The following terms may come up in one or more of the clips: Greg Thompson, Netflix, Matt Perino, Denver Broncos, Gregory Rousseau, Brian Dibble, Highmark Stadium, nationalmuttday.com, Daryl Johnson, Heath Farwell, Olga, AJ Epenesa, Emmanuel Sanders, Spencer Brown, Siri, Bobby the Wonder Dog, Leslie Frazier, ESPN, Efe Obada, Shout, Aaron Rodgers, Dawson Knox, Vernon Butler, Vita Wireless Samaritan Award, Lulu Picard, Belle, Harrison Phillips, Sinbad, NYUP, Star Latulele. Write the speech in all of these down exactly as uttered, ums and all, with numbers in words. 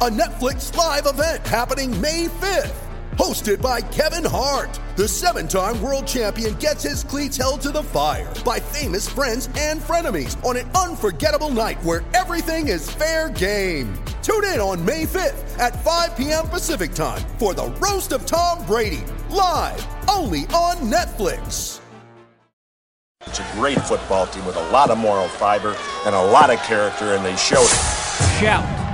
A Netflix live event happening May fifth, hosted by Kevin Hart. The seven-time world champion gets his cleats held to the fire by famous friends and frenemies on an unforgettable night where everything is fair game. Tune in on May fifth at five p.m. Pacific time for The Roast of Tom Brady, live only on Netflix. It's a great football team with a lot of moral fiber and a lot of character, and they showed it. Shout.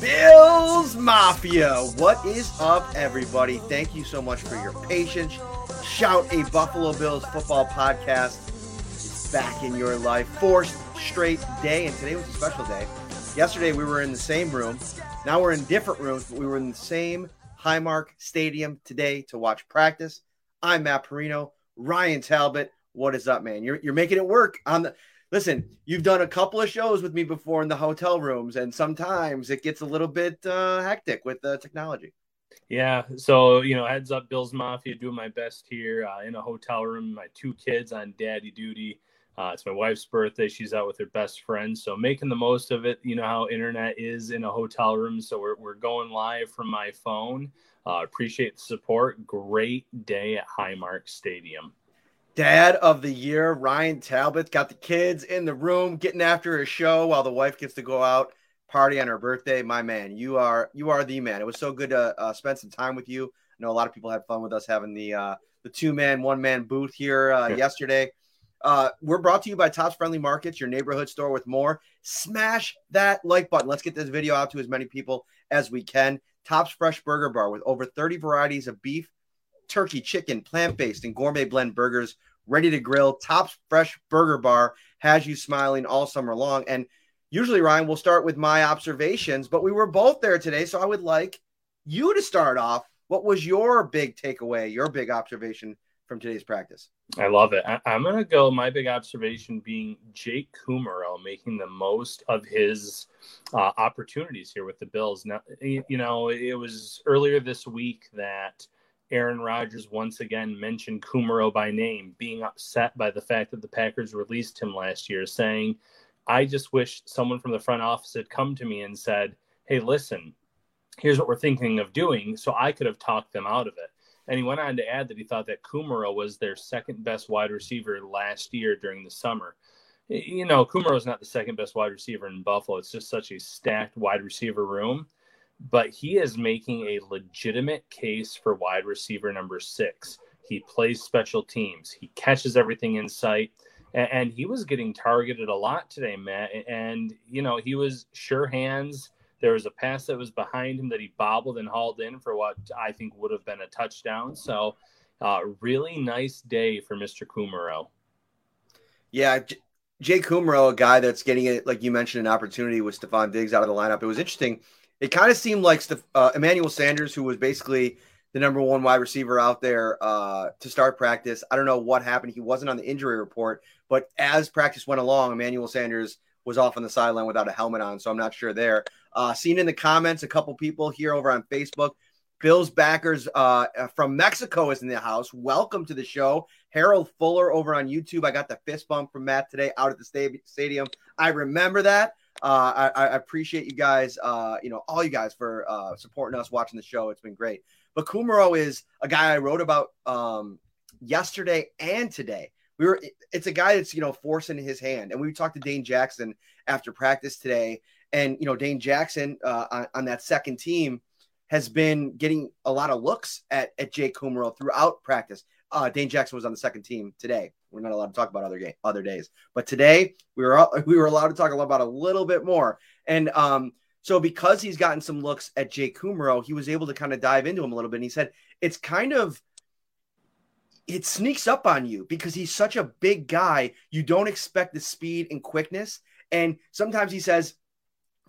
Bills Mafia, what is up, everybody? Thank you so much for your patience. Shout, a Buffalo Bills football podcast, is back in your life. Fourth straight day, and today was a special day. Yesterday we were in the same room. Now we're in different rooms, but we were in the same Highmark Stadium today to watch practice. I'm Matt Perino. Ryan Talbot, what is up, man? You're you're making it work on the. Listen, you've done a couple of shows with me before in the hotel rooms, and sometimes it gets a little bit uh, hectic with uh, technology. Yeah, so, you know, heads up, Bills Mafia, doing my best here uh, in a hotel room. My two kids on daddy duty. Uh, it's my wife's birthday. She's out with her best friend, so making the most of it. You know how internet is in a hotel room, so we're we're going live from my phone. Uh, appreciate the support. Great day at Highmark Stadium. Dad of the year, Ryan Talbot, got the kids in the room getting after his show while the wife gets to go out party on her birthday. My man, you are you are the man. It was so good to uh, spend some time with you. I know a lot of people had fun with us having the uh, the two man, one man booth here uh, yeah. yesterday. Uh, we're brought to you by Tops Friendly Markets, your neighborhood store with more. Smash that like button. Let's get this video out to as many people as we can. Tops Fresh Burger Bar with over thirty varieties of beef, turkey, chicken, plant-based, and gourmet blend burgers ready to grill. Tops Fresh Burger Bar has you smiling all summer long. And usually, Ryan, we'll start with my observations, but we were both there today, so I would like you to start off. What was your big takeaway, your big observation from today's practice? I love it. I- I'm going to go, my big observation being Jake Kumerow making the most of his uh, opportunities here with the Bills. Now, you know, it was earlier this week that Aaron Rodgers once again mentioned Kumerow by name, being upset by the fact that the Packers released him last year, saying, I just wish someone from the front office had come to me and said, hey, listen, here's what we're thinking of doing, so I could have talked them out of it. And he went on to add that he thought that Kumerow was their second best wide receiver last year during the summer. You know, Kumerow is not the second best wide receiver in Buffalo. It's just such a stacked wide receiver room. But he is making a legitimate case for wide receiver number six. He plays special teams. He catches everything in sight. And, and he was getting targeted a lot today, Matt. And, you know, he was sure hands. There was a pass that was behind him that he bobbled and hauled in for what I think would have been a touchdown. So uh, really nice day for Mister Kumerow. Yeah, J- Jay Kumerow, a guy that's getting, it, like you mentioned, an opportunity with Stephon Diggs out of the lineup. It was interesting. It kind of seemed like uh, Emmanuel Sanders, who was basically the number one wide receiver out there uh, to start practice. I don't know what happened. He wasn't on the injury report, but as practice went along, Emmanuel Sanders was off on the sideline without a helmet on, so I'm not sure there. Uh, seen in the comments, a couple people here over on Facebook, Bills backers uh, from Mexico is in the house. Welcome to the show. Harold Fuller over on YouTube. I got the fist bump from Matt today out at the stadium. I remember that. Uh, I, I appreciate you guys, uh, you know, all you guys for uh, supporting us, watching the show. It's been great. But Kumerow is a guy I wrote about um, yesterday and today we were, it's a guy that's, you know, forcing his hand. And we talked to Dane Jackson after practice today. And, you know, Dane Jackson uh, on, on that second team has been getting a lot of looks at, at Jake Kumerow throughout practice. Uh, Dane Jackson was on the second team today. We're not allowed to talk about other game, other days, but today we were, we were allowed to talk about a little bit more. And um, so because he's gotten some looks at Jake Kumerow, he was able to kind of dive into him a little bit. And he said, it's kind of, it sneaks up on you because he's such a big guy. You don't expect the speed and quickness. And sometimes he says,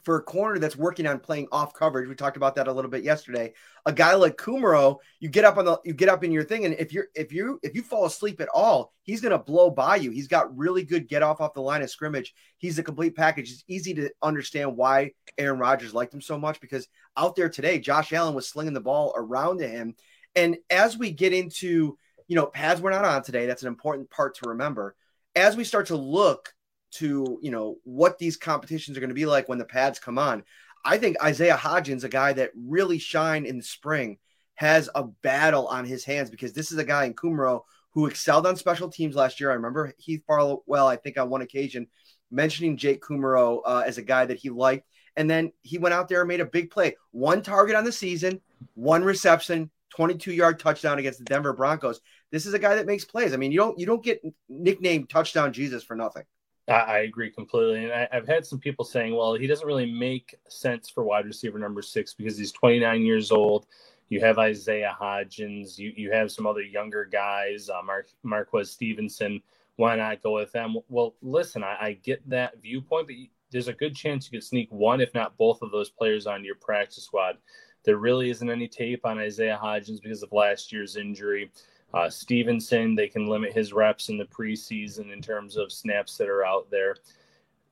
for a corner that's working on playing off coverage, we talked about that a little bit yesterday. A guy like Kumerow, you get up on the, you get up in your thing, and if you're if you if you fall asleep at all, he's going to blow by you. He's got really good get off off the line of scrimmage. He's a complete package. It's easy to understand why Aaron Rodgers liked him so much because out there today, Josh Allen was slinging the ball around to him. And as we get into, you know, pads we're not on today, that's an important part to remember. As we start to look to, you know, what these competitions are going to be like when the pads come on. I think Isaiah Hodgins, a guy that really shined in the spring, has a battle on his hands because this is a guy in Kumerow who excelled on special teams last year. I remember Heath Farwell, I think on one occasion, mentioning Jake Kumerow uh, as a guy that he liked. And then he went out there and made a big play. One target on the season, one reception, twenty-two-yard touchdown against the Denver Broncos. This is a guy that makes plays. I mean, you don't you don't get nicknamed Touchdown Jesus for nothing. I agree completely. And I, I've had some people saying, well, he doesn't really make sense for wide receiver number six because he's twenty-nine years old. You have Isaiah Hodgins. You you have some other younger guys, uh, Mar- Marquez Stevenson. Why not go with them? Well, listen, I, I get that viewpoint, but you, there's a good chance you could sneak one, if not both of those players onto your practice squad. There really isn't any tape on Isaiah Hodgins because of last year's injury. Uh, Stevenson, they can limit his reps in the preseason in terms of snaps that are out there.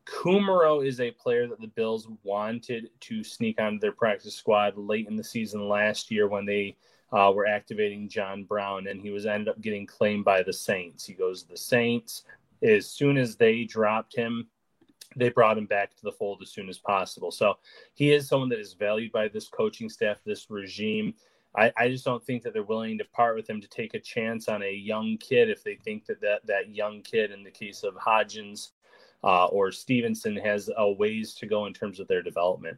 Kumerow is a player that the Bills wanted to sneak onto their practice squad late in the season last year when they uh, were activating John Brown, and he was ended up getting claimed by the Saints. He goes to the Saints. As soon as they dropped him, they brought him back to the fold as soon as possible. So he is someone that is valued by this coaching staff, this regime. I, I just don't think that they're willing to part with him to take a chance on a young kid if they think that that, that young kid, in the case of Hodgins uh, or Stevenson, has a ways to go in terms of their development.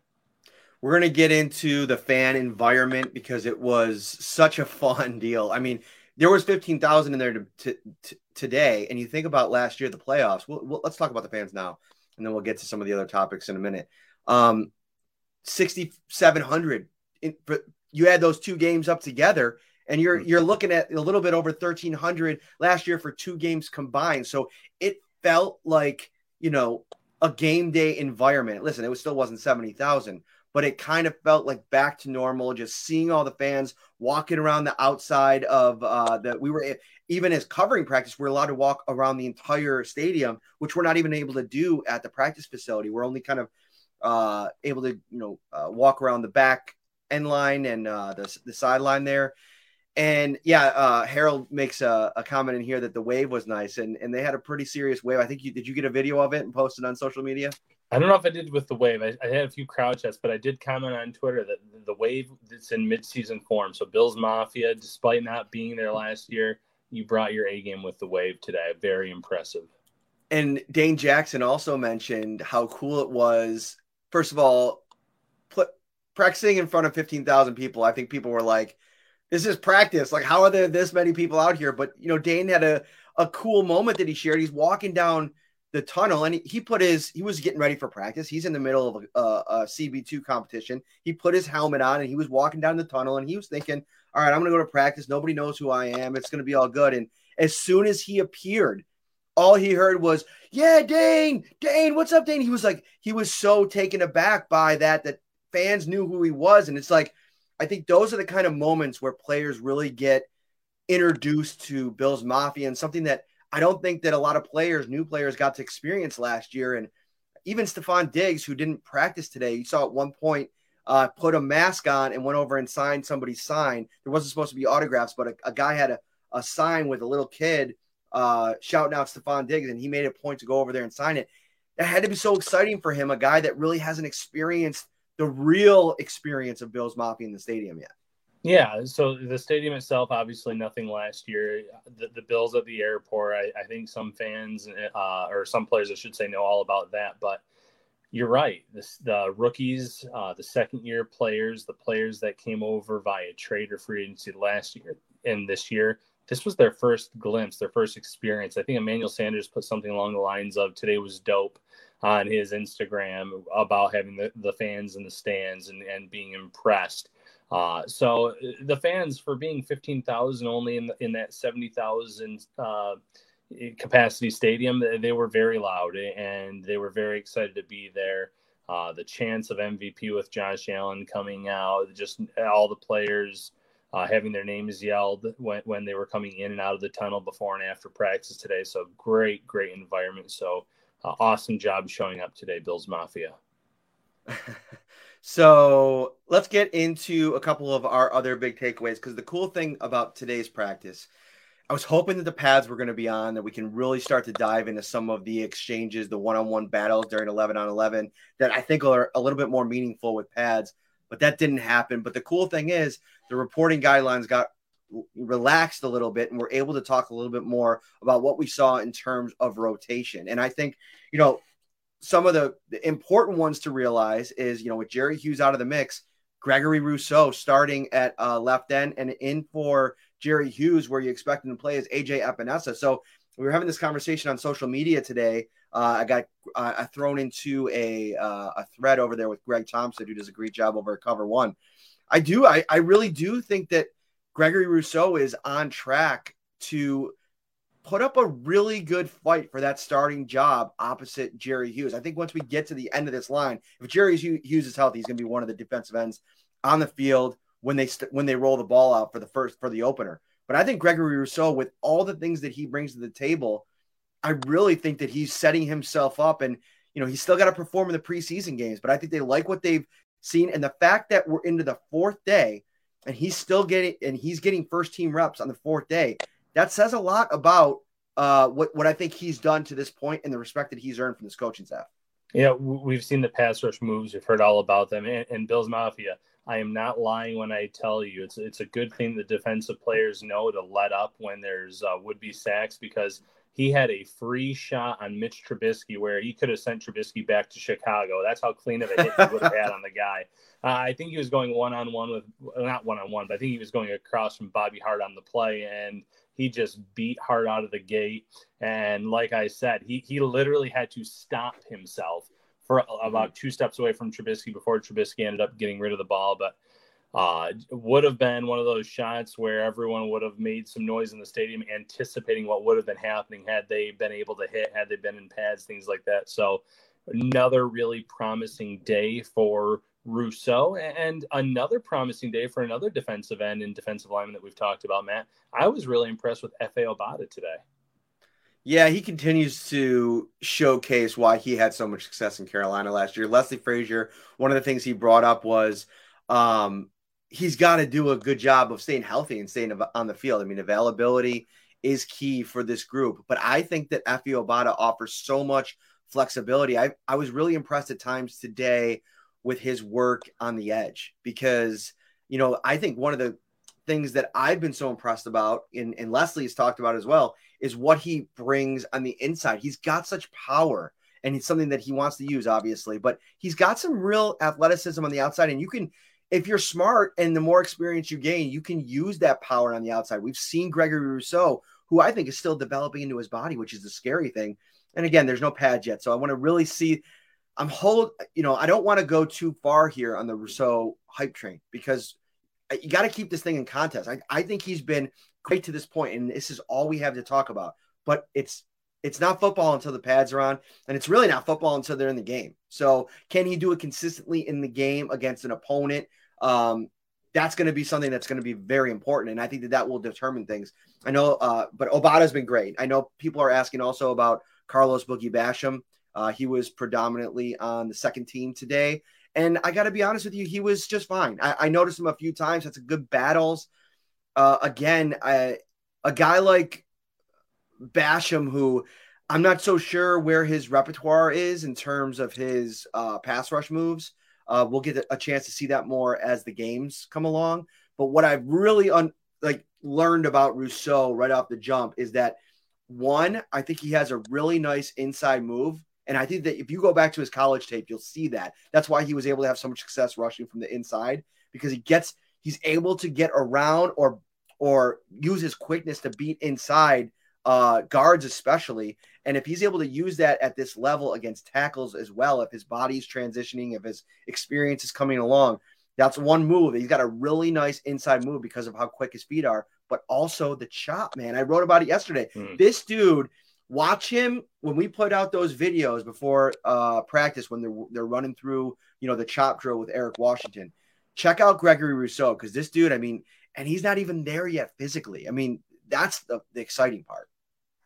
We're going to get into the fan environment because it was such a fun deal. I mean, there was fifteen thousand in there to, to, to today, and you think about last year, the playoffs. We'll, we'll, let's talk about the fans now, and then we'll get to some of the other topics in a minute. Um, sixty-seven hundred in, for, you add those two games up together and you're, you're looking at a little bit over thirteen hundred last year for two games combined. So it felt like, you know, a game day environment. Listen, it was, still wasn't seventy thousand, but it kind of felt like back to normal, just seeing all the fans walking around the outside of uh, that. We were, even as covering practice, we're allowed to walk around the entire stadium, which we're not even able to do at the practice facility. We're only kind of uh, able to, you know, uh, walk around the back end line and uh, the, the sideline there. And yeah, uh, Harold makes a, a comment in here that the wave was nice, and, and they had a pretty serious wave. I think you, did you get a video of it and post it on social media? I don't know if I did with the wave. I, I had a few crowd chats, but I did comment on Twitter that the wave that's in midseason form. So Bills Mafia, despite not being there last year, you brought your A game with the wave today. Very impressive. And Dane Jackson also mentioned how cool it was. First of all, practicing in front of fifteen thousand people, I think people were like, this is practice. Like, how are there this many people out here? But, you know, Dane had a, a cool moment that he shared. He's walking down the tunnel and he, he put his, he was getting ready for practice. He's in the middle of a, a C B two competition. He put his helmet on and he was walking down the tunnel and he was thinking, all right, I'm going to go to practice. Nobody knows who I am. It's going to be all good. And as soon as he appeared, all he heard was, yeah, Dane, Dane, what's up, Dane? He was like, he was so taken aback by that, that fans knew who he was. And it's like, I think those are the kind of moments where players really get introduced to Bills Mafia, and something that I don't think that a lot of players, new players, got to experience last year. And even Stephon Diggs, who didn't practice today, you saw at one point uh, put a mask on and went over and signed somebody's sign. There wasn't supposed to be autographs, but a, a guy had a, a sign with a little kid uh, shouting out Stephon Diggs, and he made a point to go over there and sign it. That had to be so exciting for him, a guy that really hasn't experienced the real experience of Bills Mafia in the stadium yet. Yeah, so the stadium itself, obviously nothing last year. The, the Bills at the airport, I, I think some fans uh, or some players, I should say, know all about that. But you're right. This, the rookies, uh, the second-year players, the players that came over via trade or free agency last year and this year, this was their first glimpse, their first experience. I think Emmanuel Sanders put something along the lines of today was dope on his Instagram about having the, the fans in the stands and, and being impressed. Uh, so the fans, for being fifteen thousand only in, the, in that seventy thousand uh, capacity stadium, they were very loud and they were very excited to be there. Uh, the chance of M V P with Josh Allen coming out, just all the players uh, having their names yelled when, when they were coming in and out of the tunnel before and after practice today. So great, great environment. So uh, awesome job showing up today, Bills Mafia. So let's get into a couple of our other big takeaways, because the cool thing about today's practice, I was hoping that the pads were going to be on, that we can really start to dive into some of the exchanges, the one-on-one battles during eleven on eleven that I think are a little bit more meaningful with pads, but that didn't happen. But the cool thing is the reporting guidelines got relaxed a little bit, and we're able to talk a little bit more about what we saw in terms of rotation. And I think, you know, some of the, the important ones to realize is, you know, with Jerry Hughes out of the mix, Gregory Rousseau starting at uh, left end and in for Jerry Hughes, where you expect him to play, is A J Epenesa. So we were having this conversation on social media today. Uh, I got uh, thrown into a uh, a thread over there with Greg Thompson, who does a great job over at Cover One. I do. I, I really do think that Gregory Rousseau is on track to put up a really good fight for that starting job opposite Jerry Hughes. I think once we get to the end of this line, if Jerry Hughes is healthy, he's going to be one of the defensive ends on the field when they st- when they roll the ball out for the first for the opener. But I think Gregory Rousseau, with all the things that he brings to the table, I really think that he's setting himself up. And you know, he's still got to perform in the preseason games, but I think they like what they've seen, and the fact that we're into the fourth day and he's still getting and he's getting first team reps on the fourth day. That says a lot about uh, what, what I think he's done to this point and the respect that he's earned from this coaching staff. Yeah, we've seen the pass rush moves. We've heard all about them. And, and Bills Mafia, I am not lying when I tell you it's it's a good thing the defensive players know to let up when there's uh, would-be sacks, because he had a free shot on Mitch Trubisky where he could have sent Trubisky back to Chicago. That's how clean of a hit he would have had on the guy. Uh, I think he was going one-on-one with – not one-on-one, but I think he was going across from Bobby Hart on the play, and – he just beat Hart out of the gate. And like I said, he he literally had to stop himself for about two steps away from Trubisky before Trubisky ended up getting rid of the ball. But uh, would have been one of those shots where everyone would have made some noise in the stadium anticipating what would have been happening had they been able to hit, had they been in pads, things like that. So another really promising day for Rousseau, and another promising day for another defensive end and defensive lineman that we've talked about, Matt. I was really impressed with Efe Obada today. Yeah, he continues to showcase why he had so much success in Carolina last year. Leslie Frazier, one of the things he brought up was um, he's got to do a good job of staying healthy and staying on the field. I mean, availability is key for this group, but I think that Efe Obada offers so much flexibility. I, I was really impressed at times today with his work on the edge, because, you know, I think one of the things that I've been so impressed about, and, and Leslie's talked about as well, is what he brings on the inside. He's got such power, and it's something that he wants to use, obviously, but he's got some real athleticism on the outside. And you can, if you're smart and the more experience you gain, you can use that power on the outside. We've seen Gregory Rousseau, who I think is still developing into his body, which is the scary thing. And again, there's no pads yet. So I want to really see, I'm hold, you know, I don't want to go too far here on the Rousseau hype train, because you got to keep this thing in context. I, I think he's been great to this point, and this is all we have to talk about, but it's, it's not football until the pads are on, and it's really not football until they're in the game. So can he do it consistently in the game against an opponent? Um, that's going to be something that's going to be very important. And I think that that will determine things. I know, uh, but Obada's been great. I know people are asking also about Carlos Boogie Basham. Uh, he was predominantly on the second team today. And I got to be honest with you, he was just fine. I, I noticed him a few times. That's a good battles. Uh, again, I, a guy like Basham, who I'm not so sure where his repertoire is in terms of his uh, pass rush moves. Uh, we'll get a chance to see that more as the games come along. But what I've really un- like learned about Rousseau right off the jump is that, one, I think he has a really nice inside move. And I think that if you go back to his college tape, you'll see that. That's why he was able to have so much success rushing from the inside, because he gets he's able to get around or or use his quickness to beat inside uh, guards especially. And if he's able to use that at this level against tackles as well, if his body's transitioning, if his experience is coming along, that's one move. He's got a really nice inside move because of how quick his feet are, but also the chop, man. I wrote about it yesterday. Mm. This dude, watch him when we put out those videos before uh, practice when they're, they're running through, you know, the chop drill with Eric Washington. Check out Gregory Rousseau, because this dude, I mean, and he's not even there yet physically. I mean, that's the, the exciting part.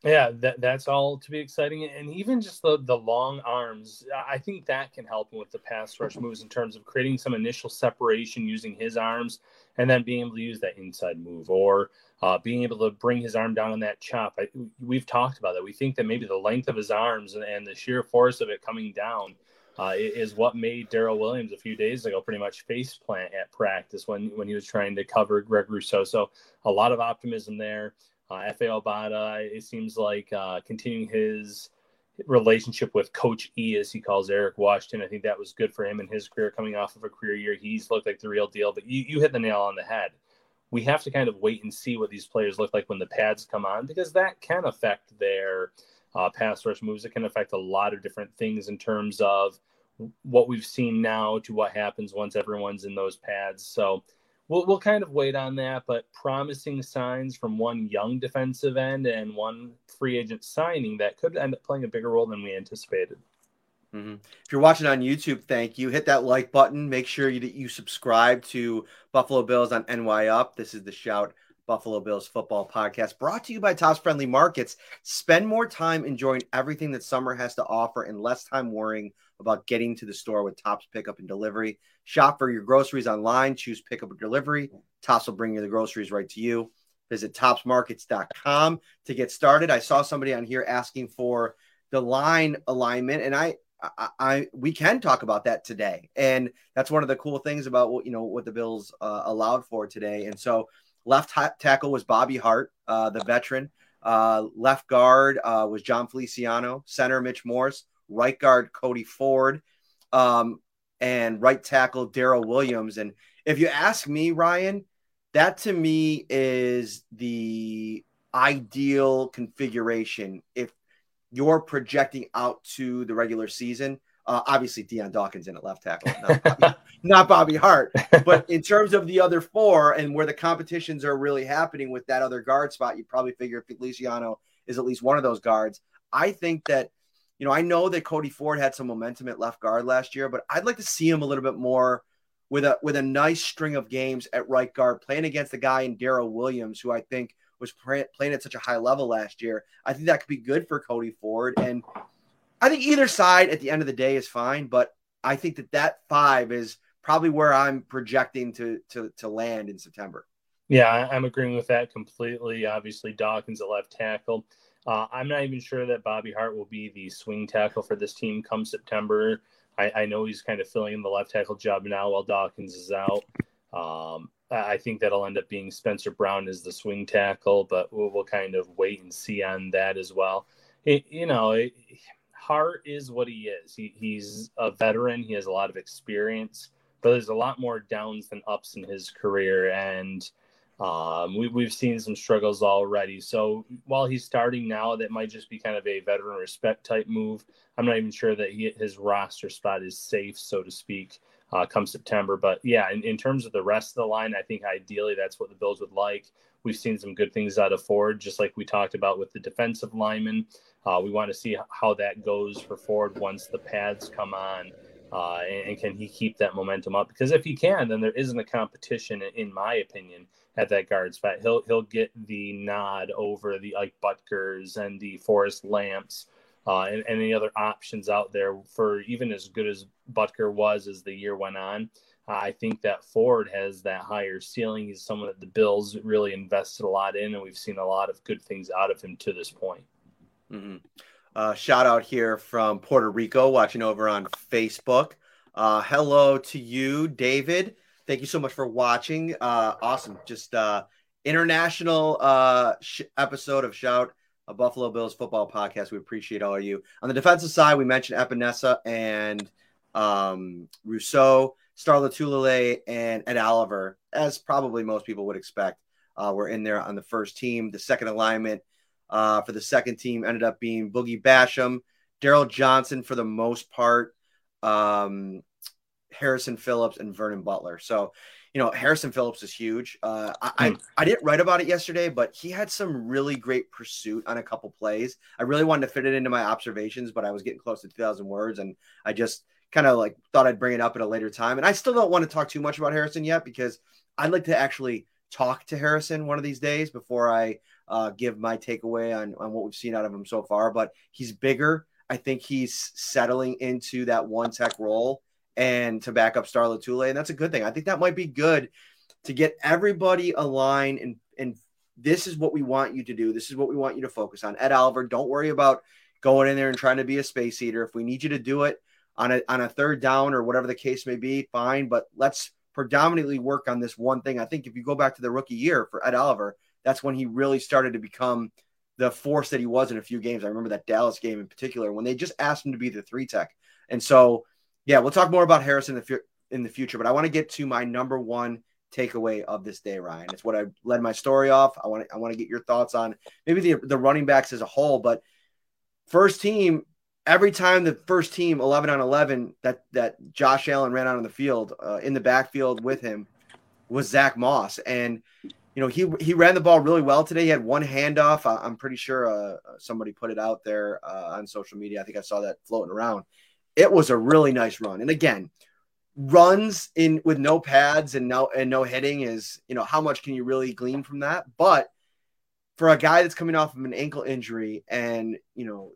Yeah, that, that's all to be exciting. And even just the, the long arms, I think that can help him with the pass rush moves in terms of creating some initial separation using his arms and then being able to use that inside move or uh, being able to bring his arm down on that chop. I, we've talked about that. We think that maybe the length of his arms and, and the sheer force of it coming down uh, is what made Daryl Williams a few days ago pretty much face plant at practice when, when he was trying to cover Greg Rousseau. So a lot of optimism there. Uh, Efe Obada, it seems like, uh, continuing his relationship with Coach E, as he calls Eric Washington. I think that was good for him in his career coming off of a career year. He's looked like the real deal, but you, you hit the nail on the head. We have to kind of wait and see what these players look like when the pads come on, because that can affect their uh, pass rush moves. It can affect a lot of different things in terms of what we've seen now to what happens once everyone's in those pads. So We'll, we'll kind of wait on that, but promising signs from one young defensive end and one free agent signing that could end up playing a bigger role than we anticipated. Mm-hmm. If you're watching on YouTube, thank you. Hit that like button. Make sure you, that you subscribe to Buffalo Bills on N Y U P. This is the Shout Buffalo Bills football podcast brought to you by Tops Friendly Markets. Spend more time enjoying everything that summer has to offer and less time worrying about getting to the store with Tops Pickup and Delivery. Shop for your groceries online. Choose pickup and delivery. Tops will bring you the groceries right to you. Visit tops markets dot com to get started. I saw somebody on here asking for the line alignment, and I, I, I we can talk about that today. And that's one of the cool things about what, you know, what the Bills uh, allowed for today. And so, left tackle was Bobby Hart, uh, the veteran. Uh, left guard uh, was John Feliciano. Center, Mitch Morse. Right guard, Cody Ford. Um, and right tackle, Daryl Williams. And if you ask me, Ryan, that to me is the ideal configuration if you're projecting out to the regular season. Uh, obviously, Deion Dawkins in at left tackle, not Bobby, not Bobby Hart. But in terms of the other four and where the competitions are really happening with that other guard spot, you probably figure Feliciano is at least one of those guards. I think that, you know, I know that Cody Ford had some momentum at left guard last year, but I'd like to see him a little bit more with a with a nice string of games at right guard, playing against the guy in Daryl Williams, who I think was play, playing at such a high level last year. I think that could be good for Cody Ford, and I think either side at the end of the day is fine, but I think that that five is probably where I'm projecting to to, to land in September. Yeah, I'm agreeing with that completely. Obviously, Dawkins at left tackle. Uh, I'm not even sure that Bobby Hart will be the swing tackle for this team come September. I, I know he's kind of filling in the left tackle job now while Dawkins is out. Um, I think that'll end up being Spencer Brown as the swing tackle, but we'll, we'll kind of wait and see on that as well. It, you know, it, Hart is what he is. He, he's a veteran. He has a lot of experience, but there's a lot more downs than ups in his career. And um, we, we've seen some struggles already. So while he's starting now, that might just be kind of a veteran respect type move. I'm not even sure that he, his roster spot is safe, so to speak, uh, come September. But yeah, in, in terms of the rest of the line, I think ideally that's what the Bills would like. We've seen some good things out of Ford, just like we talked about with the defensive linemen. Uh, we want to see how that goes for Ford once the pads come on, uh, and, and can he keep that momentum up? Because if he can, then there isn't a competition, in my opinion, at that guard spot. He'll he'll get the nod over the Ike Butkers and the Forrest Lamps uh, and, and any other options out there for even as good as Butker was as the year went on. Uh, I think that Ford has that higher ceiling. He's someone that the Bills really invested a lot in, and we've seen a lot of good things out of him to this point. Mm-hmm. Uh, shout out here from Puerto Rico watching over on Facebook. Uh, hello to you, David. Thank you so much for watching. Uh, awesome. Just uh, international uh, sh- episode of Shout, a Buffalo Bills football podcast. We appreciate all of you. On the defensive side, we mentioned Epenesa and um, Rousseau, Star Latulele, and Ed Oliver, as probably most people would expect. Uh, we're in there on the first team. The second alignment uh, for the second team ended up being Boogie Basham, Daryl Johnson for the most part, um, Harrison Phillips, and Vernon Butler. So, you know, Harrison Phillips is huge. Uh, I, mm. I I didn't write about it yesterday, but he had some really great pursuit on a couple plays. I really wanted to fit it into my observations, but I was getting close to two thousand words, and I just kind of like thought I'd bring it up at a later time. And I still don't want to talk too much about Harrison yet, because I'd like to actually talk to Harrison one of these days before I uh, give my takeaway on, on what we've seen out of him so far. But he's bigger. I think he's settling into that one tech role and to back up Star Latulele, and that's a good thing. I think that might be good to get everybody aligned, and and this is what we want you to do. This is what we want you to focus on. Ed Oliver, don't worry about going in there and trying to be a space eater. If we need you to do it on a on a third down or whatever the case may be, fine, but let's predominantly work on this one thing. I think if you go back to the rookie year for Ed Oliver, that's when he really started to become the force that he was in a few games. I remember that Dallas game in particular when they just asked him to be the three tech. And so, yeah, we'll talk more about Harrison in the, fu- in the future, but I want to get to my number one takeaway of this day, Ryan. It's what I led my story off. I want to, I want to get your thoughts on maybe the, the running backs as a whole, but first team, every time the first team eleven on eleven that, that Josh Allen ran out on the field uh, in the backfield with him was Zach Moss. And, you know, he, he ran the ball really well today. He had one handoff. I, I'm pretty sure uh, somebody put it out there uh, on social media. I think I saw that floating around. It was a really nice run. And again, runs in with no pads and no, and no hitting is, you know, how much can you really glean from that? But for a guy that's coming off of an ankle injury, and, you know,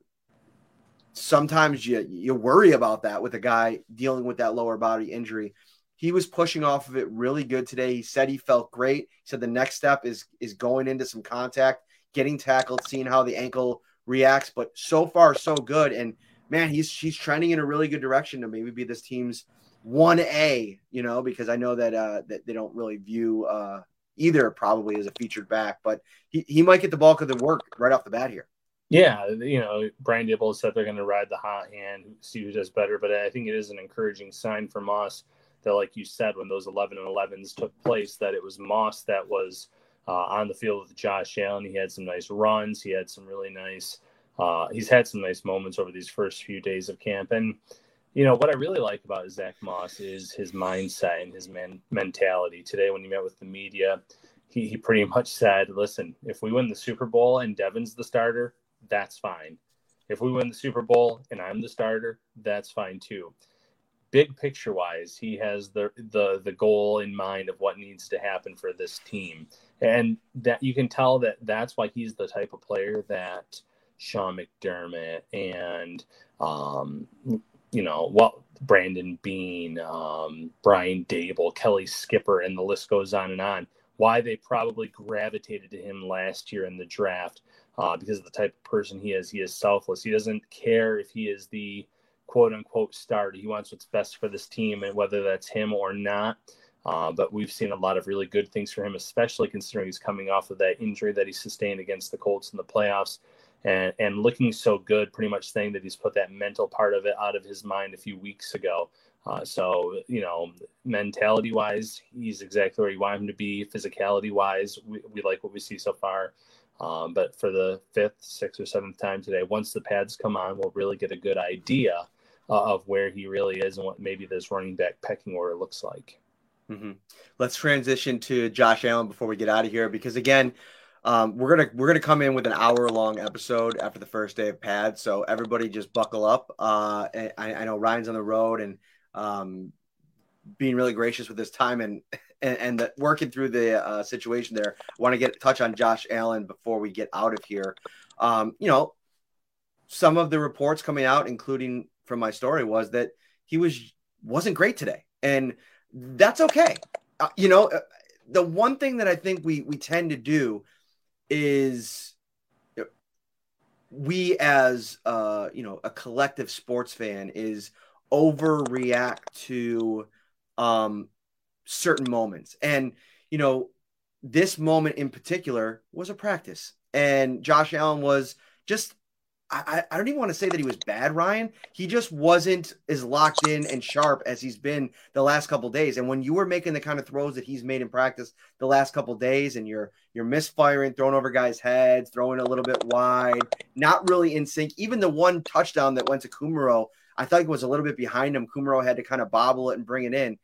sometimes you, you worry about that with a guy dealing with that lower body injury. He was pushing off of it really good today. He said he felt great. He said the next step is, is going into some contact, getting tackled, seeing how the ankle reacts, but so far so good. And man, he's she's trending in a really good direction to maybe be this team's one A, you know, because I know that uh, that they don't really view uh, either probably as a featured back, but he, he might get the bulk of the work right off the bat here. Yeah, you know, Brian Dibble said they're going to ride the hot hand, see who does better, but I think it is an encouraging sign for Moss that, like you said, when those eleven and elevens took place, that it was Moss that was uh, on the field with Josh Allen. He had some nice runs. He had some really nice Uh, he's had some nice moments over these first few days of camp. And, you know, what I really like about Zach Moss is his mindset and his man- mentality. Today, when he met with the media, he, he pretty much said, listen, if we win the Super Bowl and Devin's the starter, that's fine. If we win the Super Bowl and I'm the starter, that's fine too. Big picture wise, he has the, the, the goal in mind of what needs to happen for this team. And that you can tell that that's why he's the type of player that Sean McDermott and, um, you know, well, Brandon Bean, um, Brian Dable, Kelly Skipper, and the list goes on and on. Why they probably gravitated to him last year in the draft uh, because of the type of person he is. He is selfless. He doesn't care if he is the quote unquote starter. He wants what's best for this team, and whether that's him or not. Uh, but we've seen a lot of really good things for him, especially considering he's coming off of that injury that he sustained against the Colts in the playoffs. And, and looking so good, pretty much saying that he's put that mental part of it out of his mind a few weeks ago. Uh, so, you know, mentality-wise, he's exactly where you want him to be. Physicality-wise, we, we like what we see so far. Um, but for the fifth, sixth, or seventh time today, once the pads come on, we'll really get a good idea uh, of where he really is and what maybe this running back pecking order looks like. Mm-hmm. Let's transition to Josh Allen before we get out of here, because, again, Um, we're gonna we're gonna come in with an hour long episode after the first day of pads, so everybody just buckle up. Uh, I, I know Ryan's on the road and um, being really gracious with his time and and, and the, working through the uh, situation there. I want to get touch on Josh Allen before we get out of here. Um, you know, some of the reports coming out, including from my story, was that he was wasn't great today, and that's okay. Uh, you know, the one thing that I think we we tend to do is we as uh you know a collective sports fan is overreact to um certain moments. And, you know, this moment in particular was a practice. And Josh Allen was just, I, I don't even want to say that he was bad, Ryan. He just wasn't as locked in and sharp as he's been the last couple of days. And when you were making the kind of throws that he's made in practice the last couple of days, and you're you're misfiring, throwing over guys' heads, throwing a little bit wide, not really in sync. Even the one touchdown that went to Kumerow, I thought it was a little bit behind him. Kumerow had to kind of bobble it and bring it in.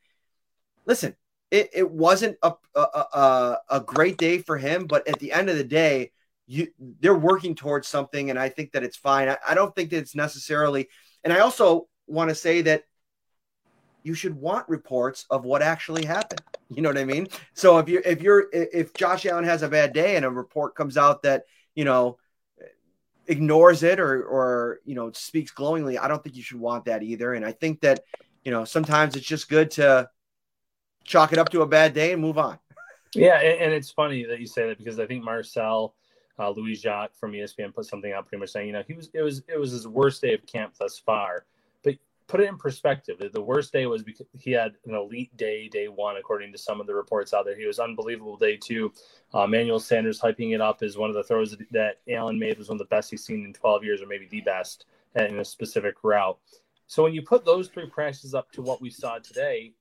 Listen, it, it wasn't a a, a a great day for him, but at the end of the day, You, they're working towards something, and I think that it's fine. I, I don't think that it's necessarily – and I also want to say that you should want reports of what actually happened. You know what I mean? So if you're if you're if Josh Allen has a bad day and a report comes out that, you know, ignores it or or you know, speaks glowingly, I don't think you should want that either. And I think that, you know, sometimes it's just good to chalk it up to a bad day and move on. Yeah, and, and it's funny that you say that, because I think Marcel – Uh, Louis Jacques from E S P N put something out pretty much saying, you know, he was it was it was his worst day of camp thus far. But put it in perspective, the worst day was because he had an elite day, day one, according to some of the reports out there. He was unbelievable day two. Uh, Emmanuel Sanders hyping it up as one of the throws that Allen made was one of the best he's seen in twelve years, or maybe the best in a specific route. So when you put those three practices up to what we saw today,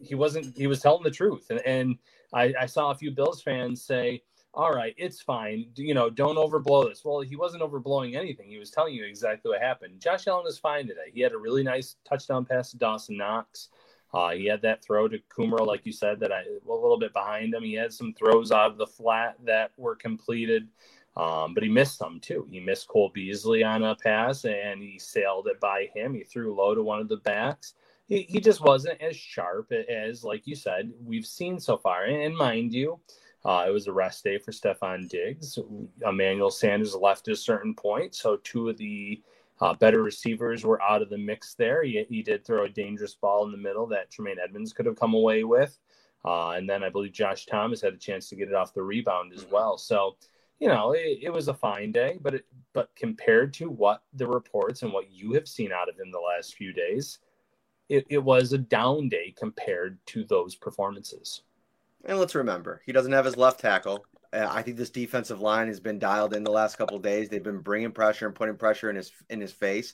he wasn't he was telling the truth. And, and I, I saw a few Bills fans say, all right, it's fine. You know, don't overblow this. Well, he wasn't overblowing anything. He was telling you exactly what happened. Josh Allen is fine today. He had a really nice touchdown pass to Dawson Knox. Uh, he had that throw to Kumerow, like you said, that I a little bit behind him. He had some throws out of the flat that were completed, um, but he missed them too. He missed Cole Beasley on a pass, and he sailed it by him. He threw low to one of the backs. He, he just wasn't as sharp as, like you said, we've seen so far. And, and mind you, Uh, it was a rest day for Stephon Diggs. Emmanuel Sanders left at a certain point, so two of the uh, better receivers were out of the mix there. He, he did throw a dangerous ball in the middle that Tremaine Edmonds could have come away with. Uh, and then I believe Josh Thomas had a chance to get it off the rebound as well. So, you know, it, it was a fine day, but it, but compared to what the reports and what you have seen out of him the last few days, it, it was a down day compared to those performances. And let's remember, he doesn't have his left tackle. Uh, I think this defensive line has been dialed in the last couple of days. They've been bringing pressure and putting pressure in his in his face.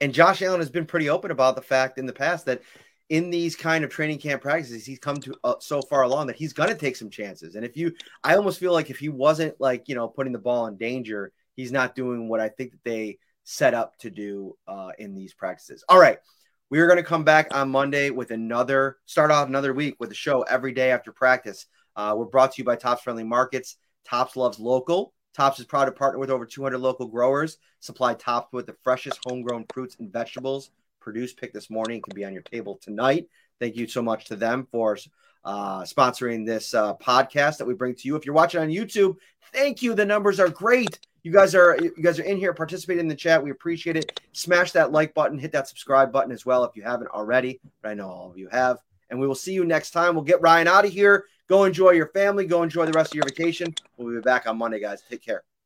And Josh Allen has been pretty open about the fact in the past that in these kind of training camp practices, he's come to uh, so far along that he's going to take some chances. And if you, I almost feel like if he wasn't like, you know, putting the ball in danger, he's not doing what I think that they set up to do uh, in these practices. All right. We are going to come back on Monday with another – start off another week with a show every day after practice. Uh, we're brought to you by Tops Friendly Markets. Tops loves local. Tops is proud to partner with over two hundred local growers. Supply Tops with the freshest homegrown fruits and vegetables. Produce pick this morning. It can be on your table tonight. Thank you so much to them for uh, sponsoring this uh, podcast that we bring to you. If you're watching on YouTube, thank you. The numbers are great. You guys are you guys are in here participating in the chat. We appreciate it. Smash that like button. Hit that subscribe button as well if you haven't already. But I know all of you have. And we will see you next time. We'll get Ryan out of here. Go enjoy your family. Go enjoy the rest of your vacation. We'll be back on Monday, guys. Take care.